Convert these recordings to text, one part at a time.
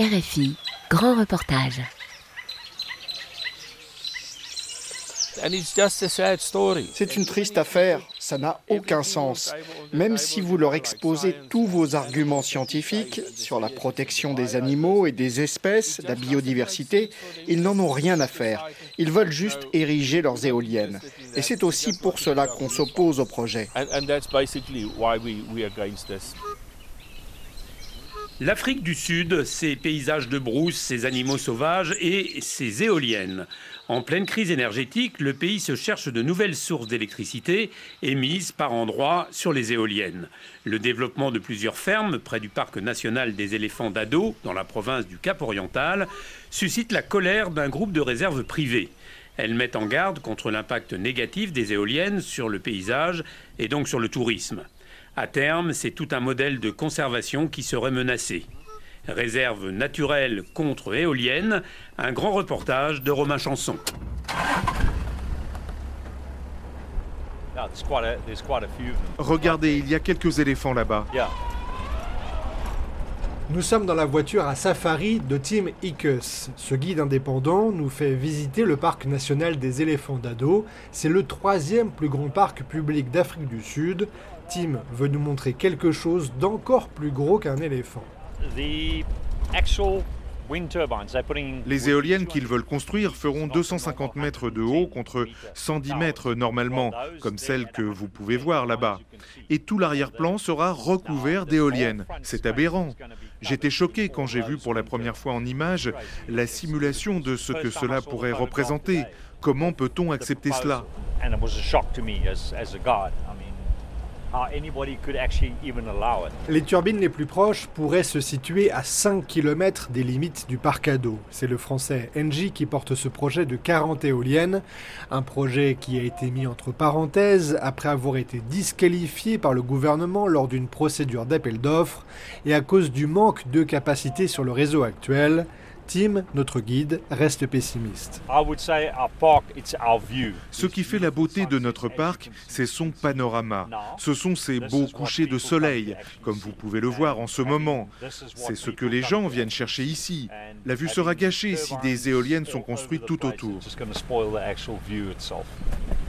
RFI, grand reportage. C'est une triste affaire, ça n'a aucun sens. Même si vous leur exposez tous vos arguments scientifiques sur la protection des animaux et des espèces, la biodiversité, ils n'en ont rien à faire. Ils veulent juste ériger leurs éoliennes. Et c'est aussi pour cela qu'on s'oppose au projet. L'Afrique du Sud, ses paysages de brousse, ses animaux sauvages et ses éoliennes. En pleine crise énergétique, le pays se cherche de nouvelles sources d'électricité émises par endroits sur les éoliennes. Le développement de plusieurs fermes près du Parc national des éléphants d'Addo, dans la province du Cap Oriental, suscite la colère d'un groupe de réserves privées. Elles mettent en garde contre l'impact négatif des éoliennes sur le paysage et donc sur le tourisme. À terme, c'est tout un modèle de conservation qui serait menacé. Réserve naturelle contre éolienne, un grand reportage de Romain Chanson. Regardez, il y a quelques éléphants là-bas. Nous sommes dans la voiture à safari de Tim Ickes. Ce guide indépendant nous fait visiter le parc national des éléphants d'Addo. C'est le troisième plus grand parc public d'Afrique du Sud. Tim veut nous montrer quelque chose d'encore plus gros qu'un éléphant. Les éoliennes qu'ils veulent construire feront 250 mètres de haut contre 110 mètres normalement, comme celles que vous pouvez voir là-bas. Et tout l'arrière-plan sera recouvert d'éoliennes. C'est aberrant. J'étais choqué quand j'ai vu pour la première fois en images la simulation de ce que cela pourrait représenter. Comment peut-on accepter cela ? Les turbines les plus proches pourraient se situer à 5 km des limites du parc Addo. C'est le français Engie qui porte ce projet de 40 éoliennes. Un projet qui a été mis entre parenthèses après avoir été disqualifié par le gouvernement lors d'une procédure d'appel d'offres et à cause du manque de capacité sur le réseau actuel. Tim, notre guide, reste pessimiste. Ce qui fait la beauté de notre parc, c'est son panorama. Ce sont ces beaux couchers de soleil, comme vous pouvez le voir en ce moment. C'est ce que les gens viennent chercher ici. La vue sera gâchée si des éoliennes sont construites tout autour.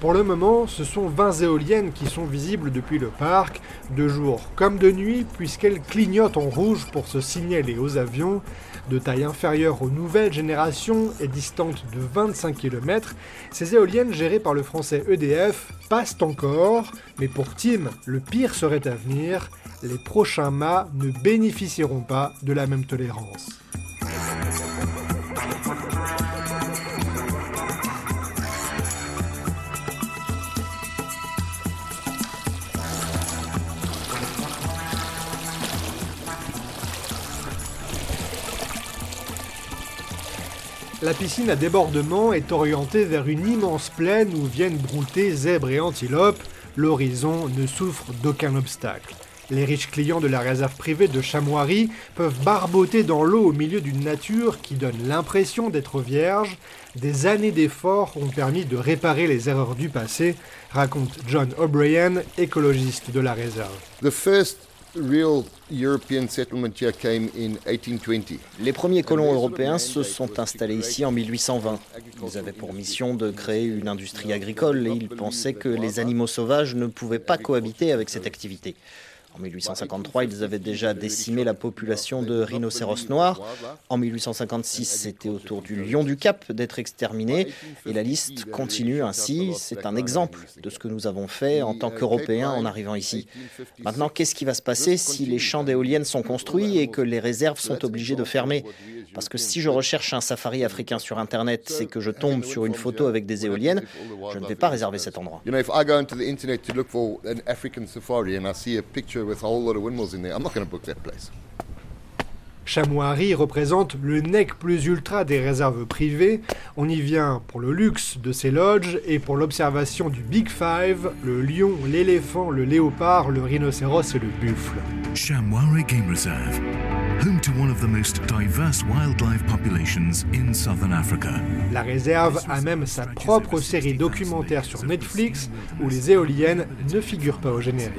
Pour le moment, ce sont 20 éoliennes qui sont visibles depuis le parc, de jour comme de nuit, puisqu'elles clignotent en rouge pour se signaler aux avions. De taille inférieure aux nouvelles générations et distante de 25 km, ces éoliennes gérées par le français EDF passent encore, mais pour Tim, le pire serait à venir, les prochains mâts ne bénéficieront pas de la même tolérance. La piscine à débordement est orientée vers une immense plaine où viennent brouter zèbres et antilopes. L'horizon ne souffre d'aucun obstacle. Les riches clients de la réserve privée de Shamwari peuvent barboter dans l'eau au milieu d'une nature qui donne l'impression d'être vierge. Des années d'efforts ont permis de réparer les erreurs du passé, raconte John O'Brien, écologiste de la réserve. Les premiers colons européens se sont installés ici en 1820. Ils avaient pour mission de créer une industrie agricole et ils pensaient que les animaux sauvages ne pouvaient pas cohabiter avec cette activité. En 1853, ils avaient déjà décimé la population de rhinocéros noirs. En 1856, c'était au tour du lion du Cap d'être exterminé. Et la liste continue ainsi. C'est un exemple de ce que nous avons fait en tant qu'Européens en arrivant ici. Maintenant, qu'est-ce qui va se passer si les champs d'éoliennes sont construits et que les réserves sont obligées de fermer ? Parce que si je recherche un safari africain sur Internet et que je tombe sur une photo avec des éoliennes, je ne vais pas réserver cet endroit. Shamwari représente le nec plus ultra des réserves privées. On y vient pour le luxe de ses lodges et pour l'observation du Big Five, le lion, l'éléphant, le léopard, le rhinocéros et le buffle. Shamwari Game Reserve, home to one of the most diverse wildlife populations in southern Africa. La réserve a même sa propre série documentaire sur Netflix où les éoliennes ne figurent pas au générique.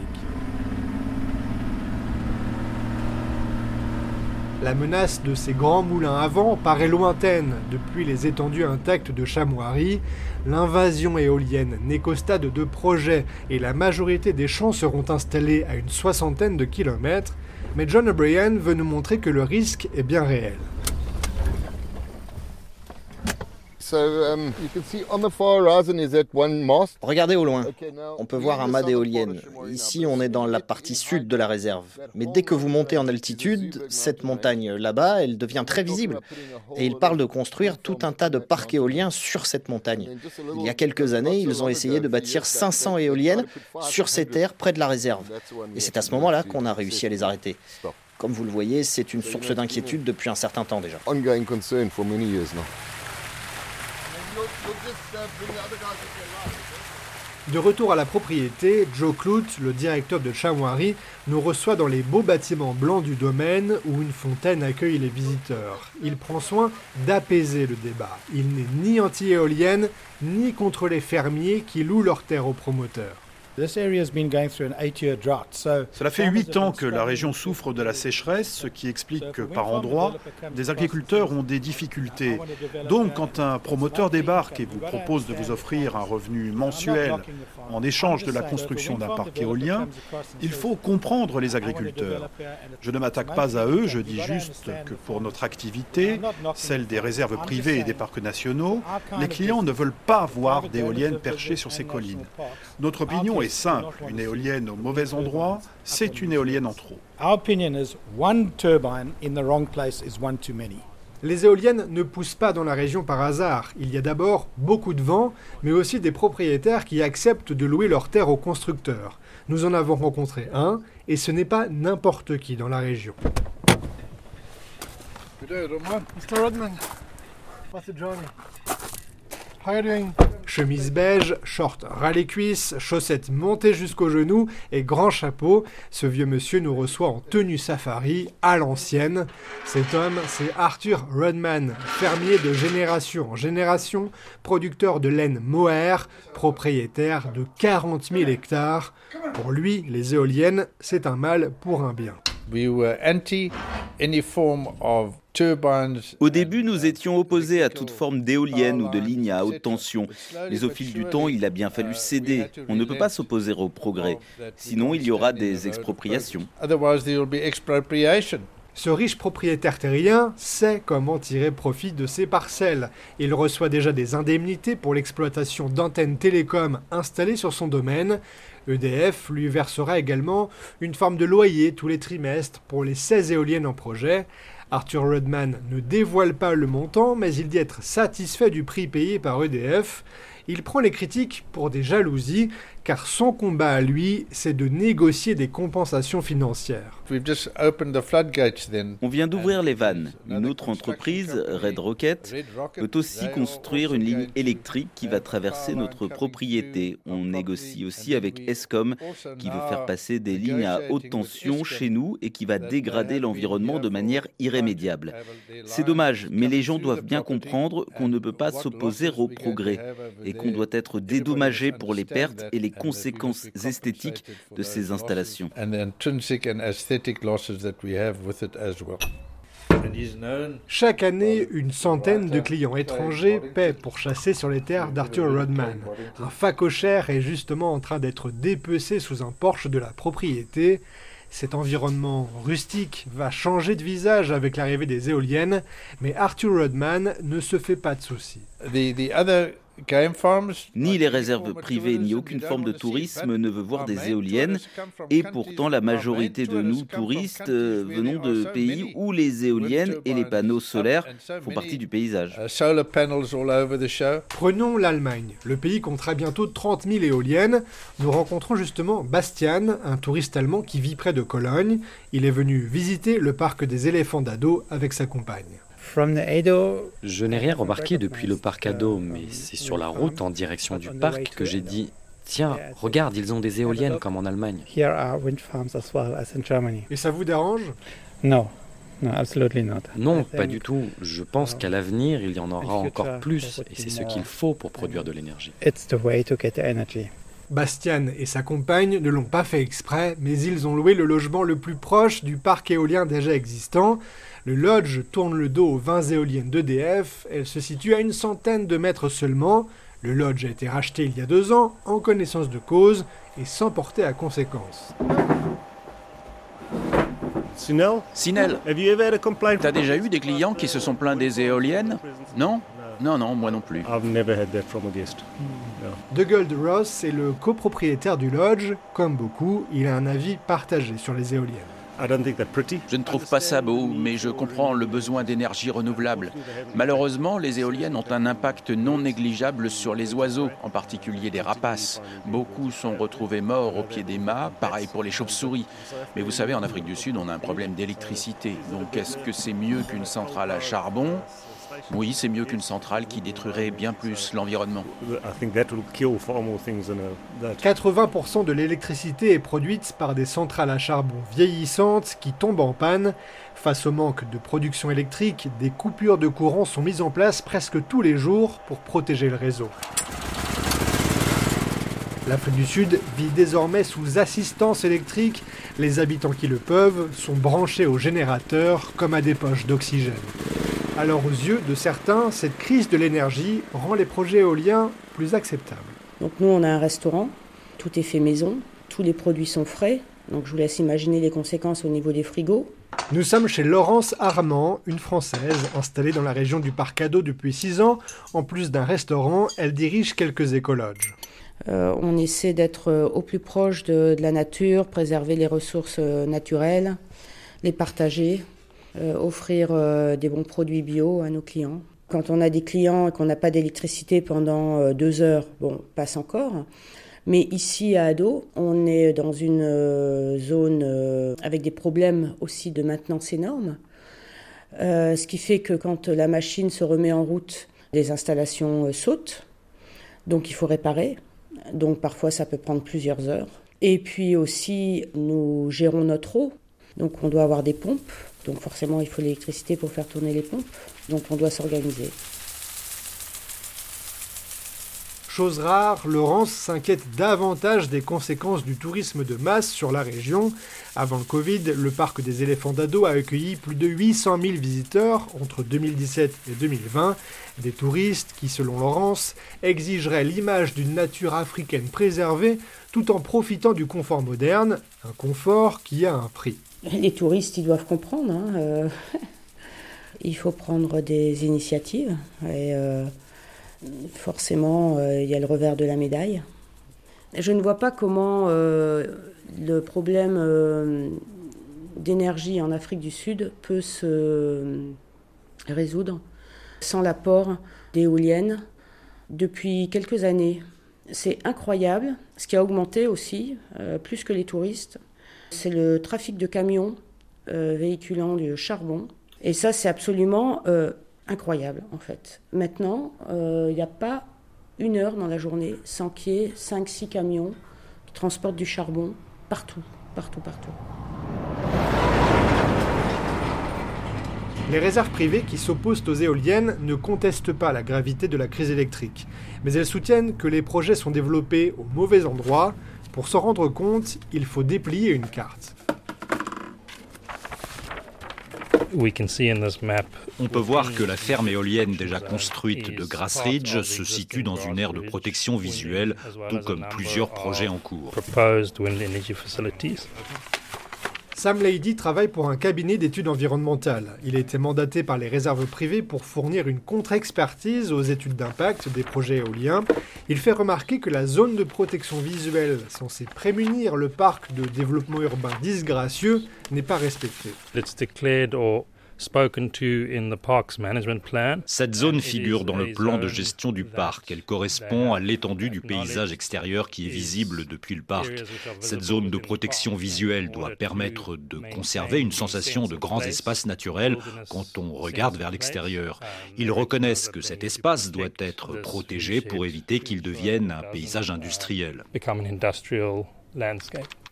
La menace de ces grands moulins à vent paraît lointaine. Depuis les étendues intactes de Shamwari, l'invasion éolienne n'est qu'au stade de projet et la majorité des champs seront installés à une 60aine de kilomètres. Mais John O'Brien veut nous montrer que le risque est bien réel. Regardez au loin, on peut voir un mât d'éolienne. Ici, on est dans la partie sud de la réserve. Mais dès que vous montez en altitude, cette montagne là-bas, elle devient très visible. Et ils parlent de construire tout un tas de parcs éoliens sur cette montagne. Il y a quelques années, ils ont essayé de bâtir 500 éoliennes sur ces terres près de la réserve. Et c'est à ce moment-là qu'on a réussi à les arrêter. Comme vous le voyez, c'est une source d'inquiétude depuis un certain temps déjà. De retour à la propriété, Joe Clout, le directeur de Shamwari, nous reçoit dans les beaux bâtiments blancs du domaine où une fontaine accueille les visiteurs. Il prend soin d'apaiser le débat. Il n'est ni anti-éolienne, ni contre les fermiers qui louent leurs terres aux promoteurs. Cela fait 8 ans que la région souffre de la sécheresse, ce qui explique que par endroits, des agriculteurs ont des difficultés. Donc quand un promoteur débarque et vous propose de vous offrir un revenu mensuel en échange de la construction d'un parc éolien, il faut comprendre les agriculteurs. Je ne m'attaque pas à eux, je dis juste que pour notre activité, celle des réserves privées et des parcs nationaux, les clients ne veulent pas voir d'éoliennes perchées sur ces collines. Notre opinion est simple, une éolienne au mauvais endroit, c'est une éolienne en trop. Les éoliennes ne poussent pas dans la région par hasard. Il y a d'abord beaucoup de vent, mais aussi des propriétaires qui acceptent de louer leurs terres aux constructeurs. Nous en avons rencontré un, et ce n'est pas n'importe qui dans la région. Mr. Rudman, what's the journey? How are you doing? Chemise beige, short ras les cuisses, chaussettes montées jusqu'aux genoux et grand chapeau, ce vieux monsieur nous reçoit en tenue safari, à l'ancienne. Cet homme, c'est Arthur Rudman, fermier de génération en génération, producteur de laine mohair, propriétaire de 40 000 hectares. Pour lui, les éoliennes, c'est un mal pour un bien. We were anti any form of... Au début, nous étions opposés à toute forme d'éolienne ou de ligne à haute tension. Mais au fil du temps, il a bien fallu céder. On ne peut pas s'opposer au progrès. Sinon, il y aura des expropriations. Ce riche propriétaire terrien sait comment tirer profit de ses parcelles. Il reçoit déjà des indemnités pour l'exploitation d'antennes télécom installées sur son domaine. EDF lui versera également une forme de loyer tous les trimestres pour les 16 éoliennes en projet. Arthur Rudman ne dévoile pas le montant, mais il dit être satisfait du prix payé par EDF. Il prend les critiques pour des jalousies, car son combat à lui, c'est de négocier des compensations financières. On vient d'ouvrir les vannes. Une autre entreprise, Red Rocket, peut aussi construire une ligne électrique qui va traverser notre propriété. On négocie aussi avec Escom, qui veut faire passer des lignes à haute tension chez nous et qui va dégrader l'environnement de manière irrémédiable. C'est dommage, mais les gens doivent bien comprendre qu'on ne peut pas s'opposer au progrès et qu'on doit être dédommagé pour les pertes et les conséquences esthétiques de ces installations. Chaque année, une centaine de clients étrangers paient pour chasser sur les terres d'Arthur Rudman. Un phacochère est justement en train d'être dépecé sous un porche de la propriété. Cet environnement rustique va changer de visage avec l'arrivée des éoliennes, mais Arthur Rudman ne se fait pas de soucis. Ni les réserves privées, ni aucune forme de tourisme ne veut voir des éoliennes. Et pourtant, la majorité de nous, touristes, venons de pays où les éoliennes et les panneaux solaires font partie du paysage. Prenons l'Allemagne. Le pays comptera bientôt 30 000 éoliennes. Nous rencontrons justement Bastian, un touriste allemand qui vit près de Cologne. Il est venu visiter le parc des éléphants d'Addo avec sa compagne. Je n'ai rien remarqué depuis le parc Addo, mais c'est sur la route en direction du parc que j'ai dit « Tiens, regarde, ils ont des éoliennes comme en Allemagne. » Et ça vous dérange ? Non. Non, pas du tout. Je pense qu'à l'avenir, il y en aura encore plus, et c'est ce qu'il faut pour produire de l'énergie. Bastian et sa compagne ne l'ont pas fait exprès, mais ils ont loué le logement le plus proche du parc éolien déjà existant. Le lodge tourne le dos aux 20 éoliennes d'EDF, elle se situe à une centaine de mètres seulement. Le lodge a été racheté il y a 2 ans, en connaissance de cause et sans porter à conséquence. Sinel, t'as déjà eu des clients qui se sont plaints des éoliennes? Non? Non, moi non plus. Dougald Ross est le copropriétaire du lodge. Comme beaucoup, il a un avis partagé sur les éoliennes. Je ne trouve pas ça beau, mais je comprends le besoin d'énergie renouvelable. Malheureusement, les éoliennes ont un impact non négligeable sur les oiseaux, en particulier des rapaces. Beaucoup sont retrouvés morts au pied des mâts, pareil pour les chauves-souris. Mais vous savez, en Afrique du Sud, on a un problème d'électricité. Donc est-ce que c'est mieux qu'une centrale à charbon ? Oui, c'est mieux qu'une centrale qui détruirait bien plus l'environnement. 80% de l'électricité est produite par des centrales à charbon vieillissantes qui tombent en panne. Face au manque de production électrique, des coupures de courant sont mises en place presque tous les jours pour protéger le réseau. L'Afrique du Sud vit désormais sous assistance électrique. Les habitants qui le peuvent sont branchés aux générateurs comme à des poches d'oxygène. Alors aux yeux de certains, cette crise de l'énergie rend les projets éoliens plus acceptables. Donc nous on a un restaurant, tout est fait maison, tous les produits sont frais, donc je vous laisse imaginer les conséquences au niveau des frigos. Nous sommes chez Laurence Armand, une Française installée dans la région du Parc Addo depuis 6 ans. En plus d'un restaurant, elle dirige quelques écologes. On essaie d'être au plus proche de la nature, préserver les ressources naturelles, les partager. Offrir des bons produits bio à nos clients. Quand on a des clients et qu'on n'a pas d'électricité pendant 2 heures, bon, passe encore. Mais ici à Addo, on est dans une zone avec des problèmes aussi de maintenance énormes. Ce qui fait que quand la machine se remet en route, les installations sautent. Donc il faut réparer. Donc parfois ça peut prendre plusieurs heures. Et puis aussi, nous gérons notre eau. Donc on doit avoir des pompes. Donc forcément, il faut l'électricité pour faire tourner les pompes. Donc on doit s'organiser. Chose rare, Laurence s'inquiète davantage des conséquences du tourisme de masse sur la région. Avant le Covid, le parc des éléphants d'Addo a accueilli plus de 800 000 visiteurs entre 2017 et 2020. Des touristes qui, selon Laurence, exigeraient l'image d'une nature africaine préservée tout en profitant du confort moderne, un confort qui a un prix. Les touristes, ils doivent comprendre. Il faut prendre des initiatives et... Forcément, il y a le revers de la médaille. Je ne vois pas comment le problème d'énergie en Afrique du Sud peut se résoudre sans l'apport d'éoliennes depuis quelques années. C'est incroyable, ce qui a augmenté aussi, plus que les touristes. C'est le trafic de camions véhiculant du charbon. Et ça, c'est absolument... incroyable, en fait. Maintenant, il n'y a pas une heure dans la journée sans qu'il y ait 5-6 camions qui transportent du charbon partout. Les réserves privées qui s'opposent aux éoliennes ne contestent pas la gravité de la crise électrique, mais elles soutiennent que les projets sont développés au mauvais endroit. Pour s'en rendre compte, il faut déplier une carte. On peut voir que la ferme éolienne déjà construite de Grass Ridge se situe dans une aire de protection visuelle, tout comme plusieurs projets en cours. Sam Lady travaille pour un cabinet d'études environnementales. Il a été mandaté par les réserves privées pour fournir une contre-expertise aux études d'impact des projets éoliens. Il fait remarquer que la zone de protection visuelle, censée prémunir le parc de développement urbain disgracieux, n'est pas respectée. Cette zone figure dans le plan de gestion du parc. Elle correspond à l'étendue du paysage extérieur qui est visible depuis le parc. Cette zone de protection visuelle doit permettre de conserver une sensation de grands espaces naturels quand on regarde vers l'extérieur. Ils reconnaissent que cet espace doit être protégé pour éviter qu'il devienne un paysage industriel.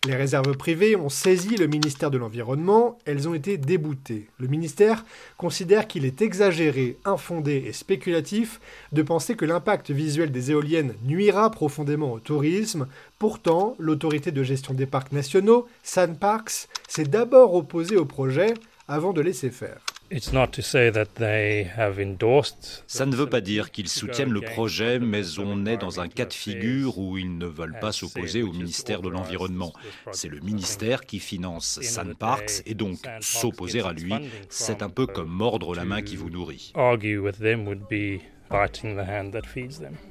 Les réserves privées ont saisi le ministère de l'Environnement, elles ont été déboutées. Le ministère considère qu'il est exagéré, infondé et spéculatif de penser que l'impact visuel des éoliennes nuira profondément au tourisme. Pourtant, l'autorité de gestion des parcs nationaux, SANParks, s'est d'abord opposée au projet avant de laisser faire. Ça ne veut pas dire qu'ils soutiennent le projet, mais on est dans un cas de figure où ils ne veulent pas s'opposer au ministère de l'Environnement. C'est le ministère qui finance SANParks et donc s'opposer à lui, c'est un peu comme mordre la main qui vous nourrit.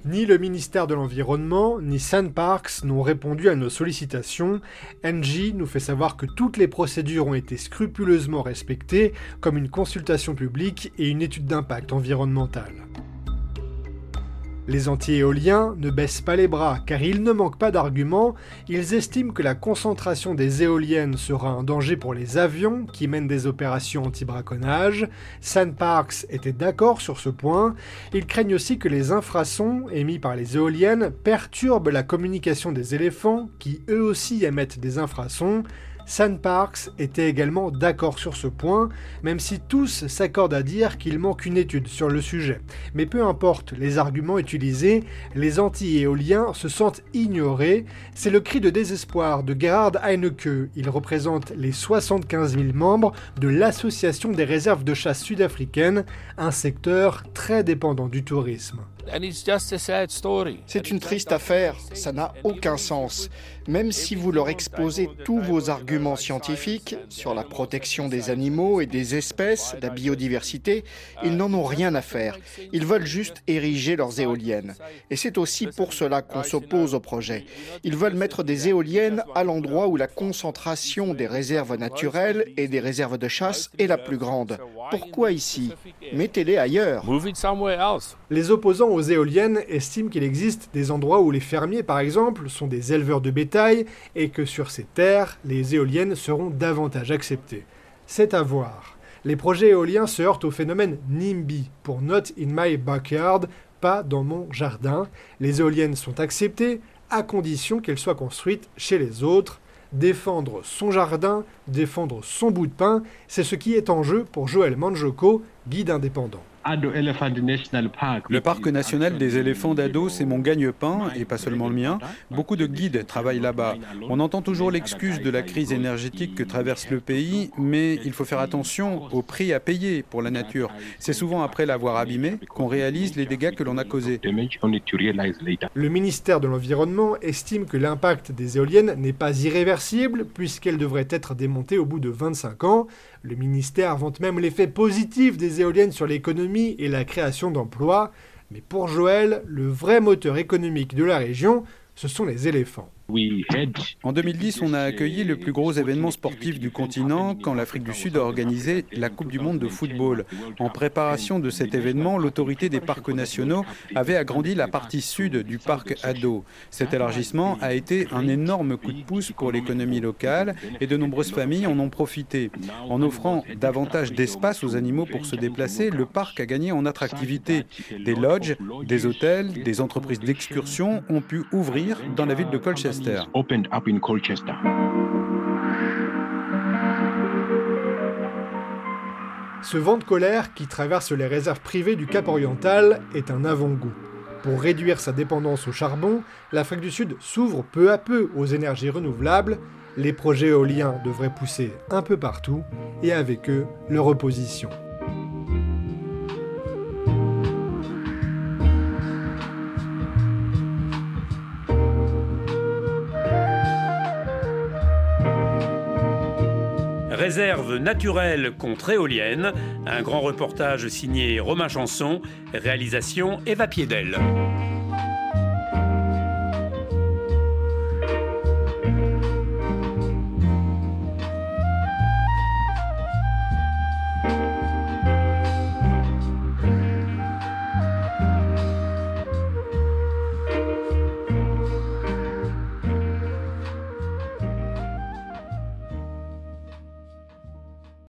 Ni le ministère de l'Environnement, ni SANParks n'ont répondu à nos sollicitations. Engie nous fait savoir que toutes les procédures ont été scrupuleusement respectées, comme une consultation publique et une étude d'impact environnemental. Les anti-éoliens ne baissent pas les bras, car ils ne manquent pas d'arguments. Ils estiment que la concentration des éoliennes sera un danger pour les avions qui mènent des opérations anti-braconnage. SANParks était d'accord sur ce point. Ils craignent aussi que les infrasons émis par les éoliennes perturbent la communication des éléphants, qui eux aussi émettent des infrasons. SANParks était également d'accord sur ce point, même si tous s'accordent à dire qu'il manque une étude sur le sujet. Mais peu importe les arguments utilisés, les anti-éoliens se sentent ignorés. C'est le cri de désespoir de Gerhard Heineke. Il représente les 75 000 membres de l'Association des réserves de chasse sud-africaine, un secteur très dépendant du tourisme. C'est une triste affaire, ça n'a aucun sens. Même si vous leur exposez tous vos arguments scientifiques sur la protection des animaux et des espèces, la biodiversité, ils n'en ont rien à faire. Ils veulent juste ériger leurs éoliennes. Et c'est aussi pour cela qu'on s'oppose au projet. Ils veulent mettre des éoliennes à l'endroit où la concentration des réserves naturelles et des réserves de chasse est la plus grande. Pourquoi ici? Mettez-les ailleurs. Les opposants aux éoliennes estiment qu'il existe des endroits où les fermiers, par exemple, sont des éleveurs de bétail et que sur ces terres, les éoliennes seront davantage acceptées. C'est à voir. Les projets éoliens se heurtent au phénomène NIMBY, pour Not in my backyard, pas dans mon jardin. Les éoliennes sont acceptées à condition qu'elles soient construites chez les autres. Défendre son jardin, défendre son bout de pain, c'est ce qui est en jeu pour Joel Manjoko, guide indépendant. Le parc national des éléphants d'Addo, c'est mon gagne-pain, et pas seulement le mien. Beaucoup de guides travaillent là-bas. On entend toujours l'excuse de la crise énergétique que traverse le pays, mais il faut faire attention au prix à payer pour la nature. C'est souvent après l'avoir abîmée qu'on réalise les dégâts que l'on a causés. Le ministère de l'Environnement estime que l'impact des éoliennes n'est pas irréversible, puisqu'elles devraient être démontées au bout de 25 ans. Le ministère vante même l'effet positif des éoliennes sur l'économie et la création d'emplois. Mais pour Joël, le vrai moteur économique de la région, ce sont les éléphants. En 2010, on a accueilli le plus gros événement sportif du continent quand l'Afrique du Sud a organisé la Coupe du Monde de football. En préparation de cet événement, l'autorité des parcs nationaux avait agrandi la partie sud du parc Addo. Cet élargissement a été un énorme coup de pouce pour l'économie locale et de nombreuses familles en ont profité. En offrant davantage d'espace aux animaux pour se déplacer, le parc a gagné en attractivité. Des lodges, des hôtels, des entreprises d'excursion ont pu ouvrir dans la ville de Colchester. Ce vent de colère qui traverse les réserves privées du Cap Oriental est un avant-goût. Pour réduire sa dépendance au charbon, l'Afrique du Sud s'ouvre peu à peu aux énergies renouvelables. Les projets éoliens devraient pousser un peu partout et avec eux leur opposition. Réserve naturelle contre éolienne, un grand reportage signé Romain Chanson, réalisation Eva Piedel.